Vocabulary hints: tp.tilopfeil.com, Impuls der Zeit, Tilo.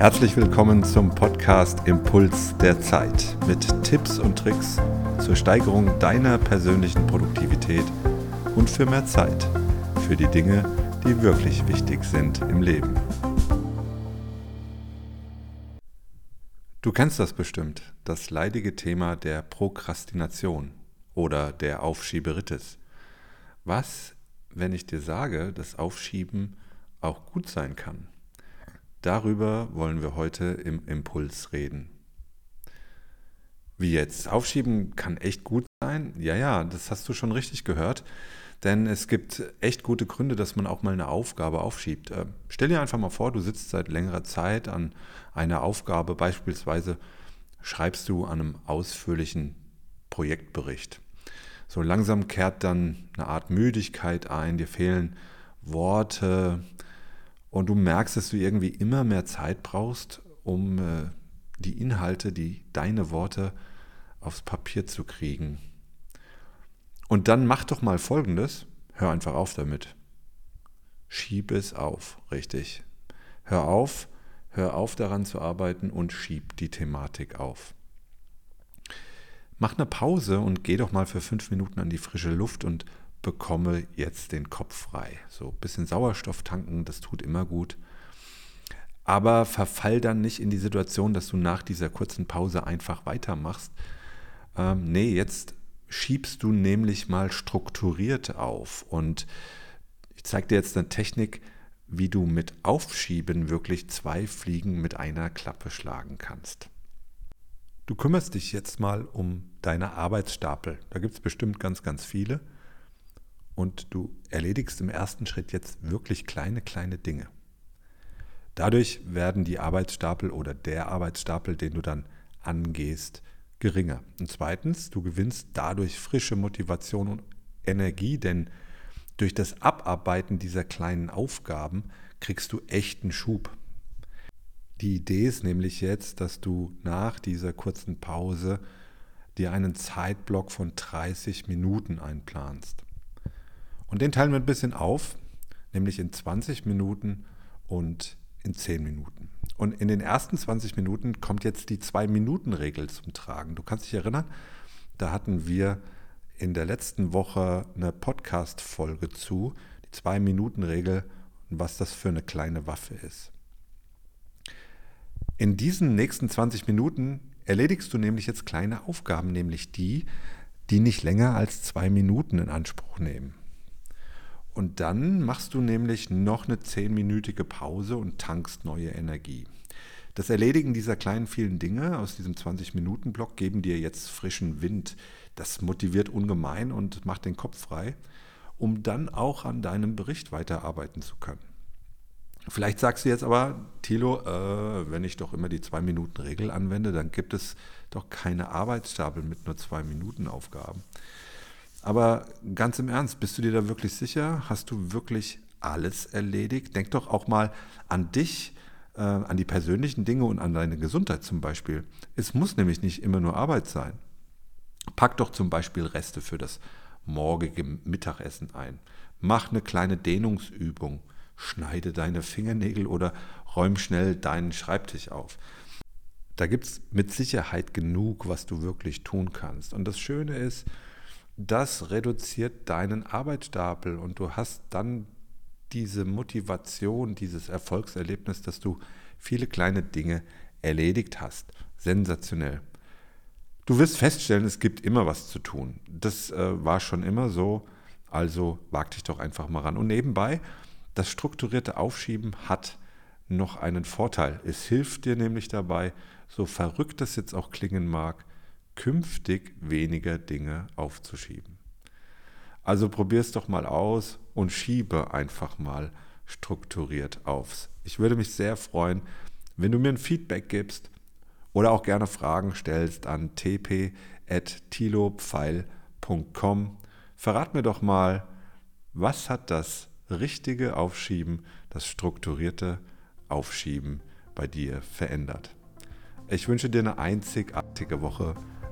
Herzlich willkommen zum Podcast Impuls der Zeit mit Tipps und Tricks zur Steigerung deiner persönlichen Produktivität und für mehr Zeit für die Dinge, die wirklich wichtig sind im Leben. Du kennst das bestimmt, das leidige Thema der Prokrastination oder der Aufschieberitis. Was, wenn ich dir sage, dass Aufschieben auch gut sein kann? Darüber wollen wir heute im Impuls reden. Wie jetzt? Aufschieben kann echt gut sein? Ja, das hast du schon richtig gehört, denn es gibt echt gute Gründe, dass man auch mal eine Aufgabe aufschiebt. Stell dir einfach mal vor, du sitzt seit längerer Zeit an einer Aufgabe, beispielsweise schreibst du an einem ausführlichen Projektbericht. So langsam kehrt dann eine Art Müdigkeit ein, dir fehlen Worte, und du merkst, dass du irgendwie immer mehr Zeit brauchst, um die Inhalte, deine Worte aufs Papier zu kriegen. Und dann mach doch mal Folgendes. Hör einfach auf damit. Schieb es auf, richtig. Hör auf daran zu arbeiten und schieb die Thematik auf. Mach eine Pause und geh doch mal für 5 Minuten an die frische Luft und bekomme jetzt den Kopf frei. So ein bisschen Sauerstoff tanken, das tut immer gut. Aber verfall dann nicht in die Situation, dass du nach dieser kurzen Pause einfach weitermachst. Jetzt schiebst du nämlich mal strukturiert auf. Und ich zeige dir jetzt eine Technik, wie du mit Aufschieben wirklich 2 Fliegen mit einer Klappe schlagen kannst. Du kümmerst dich jetzt mal um deine Arbeitsstapel. Da gibt es bestimmt ganz, ganz viele. Und du erledigst im ersten Schritt jetzt wirklich kleine Dinge. Dadurch werden die Arbeitsstapel oder der Arbeitsstapel, den du dann angehst, geringer. Und zweitens, du gewinnst dadurch frische Motivation und Energie, denn durch das Abarbeiten dieser kleinen Aufgaben kriegst du echten Schub. Die Idee ist nämlich jetzt, dass du nach dieser kurzen Pause dir einen Zeitblock von 30 Minuten einplanst. Und den teilen wir ein bisschen auf, nämlich in 20 Minuten und in 10 Minuten. Und in den ersten 20 Minuten kommt jetzt die 2-Minuten-Regel zum Tragen. Du kannst dich erinnern, da hatten wir in der letzten Woche eine Podcast-Folge zu, die 2-Minuten-Regel und was das für eine kleine Waffe ist. In diesen nächsten 20 Minuten erledigst du nämlich jetzt kleine Aufgaben, nämlich die nicht länger als 2 Minuten in Anspruch nehmen. Und dann machst du nämlich noch eine 10-minütige Pause und tankst neue Energie. Das Erledigen dieser kleinen vielen Dinge aus diesem 20-Minuten-Block geben dir jetzt frischen Wind. Das motiviert ungemein und macht den Kopf frei, um dann auch an deinem Bericht weiterarbeiten zu können. Vielleicht sagst du jetzt aber, Tilo, wenn ich doch immer die 2-Minuten-Regel anwende, dann gibt es doch keine Arbeitsstapel mit nur 2-Minuten-Aufgaben. Aber ganz im Ernst, bist du dir da wirklich sicher? Hast du wirklich alles erledigt? Denk doch auch mal an dich, an die persönlichen Dinge und an deine Gesundheit zum Beispiel. Es muss nämlich nicht immer nur Arbeit sein. Pack doch zum Beispiel Reste für das morgige Mittagessen ein. Mach eine kleine Dehnungsübung. Schneide deine Fingernägel oder räum schnell deinen Schreibtisch auf. Da gibt es mit Sicherheit genug, was du wirklich tun kannst. Und das Schöne ist, das reduziert deinen Arbeitsstapel und du hast dann diese Motivation, dieses Erfolgserlebnis, dass du viele kleine Dinge erledigt hast. Sensationell. Du wirst feststellen, es gibt immer was zu tun. Das war schon immer so, also wag dich doch einfach mal ran. Und nebenbei, das strukturierte Aufschieben hat noch einen Vorteil. Es hilft dir nämlich dabei, so verrückt das jetzt auch klingen mag, künftig weniger Dinge aufzuschieben. Also probier es doch mal aus und schiebe einfach mal strukturiert auf. Ich würde mich sehr freuen, wenn du mir ein Feedback gibst oder auch gerne Fragen stellst an tp.tilopfeil.com. Verrat mir doch mal, was hat das richtige Aufschieben, das strukturierte Aufschieben bei dir verändert? Ich wünsche dir eine einzigartige Woche.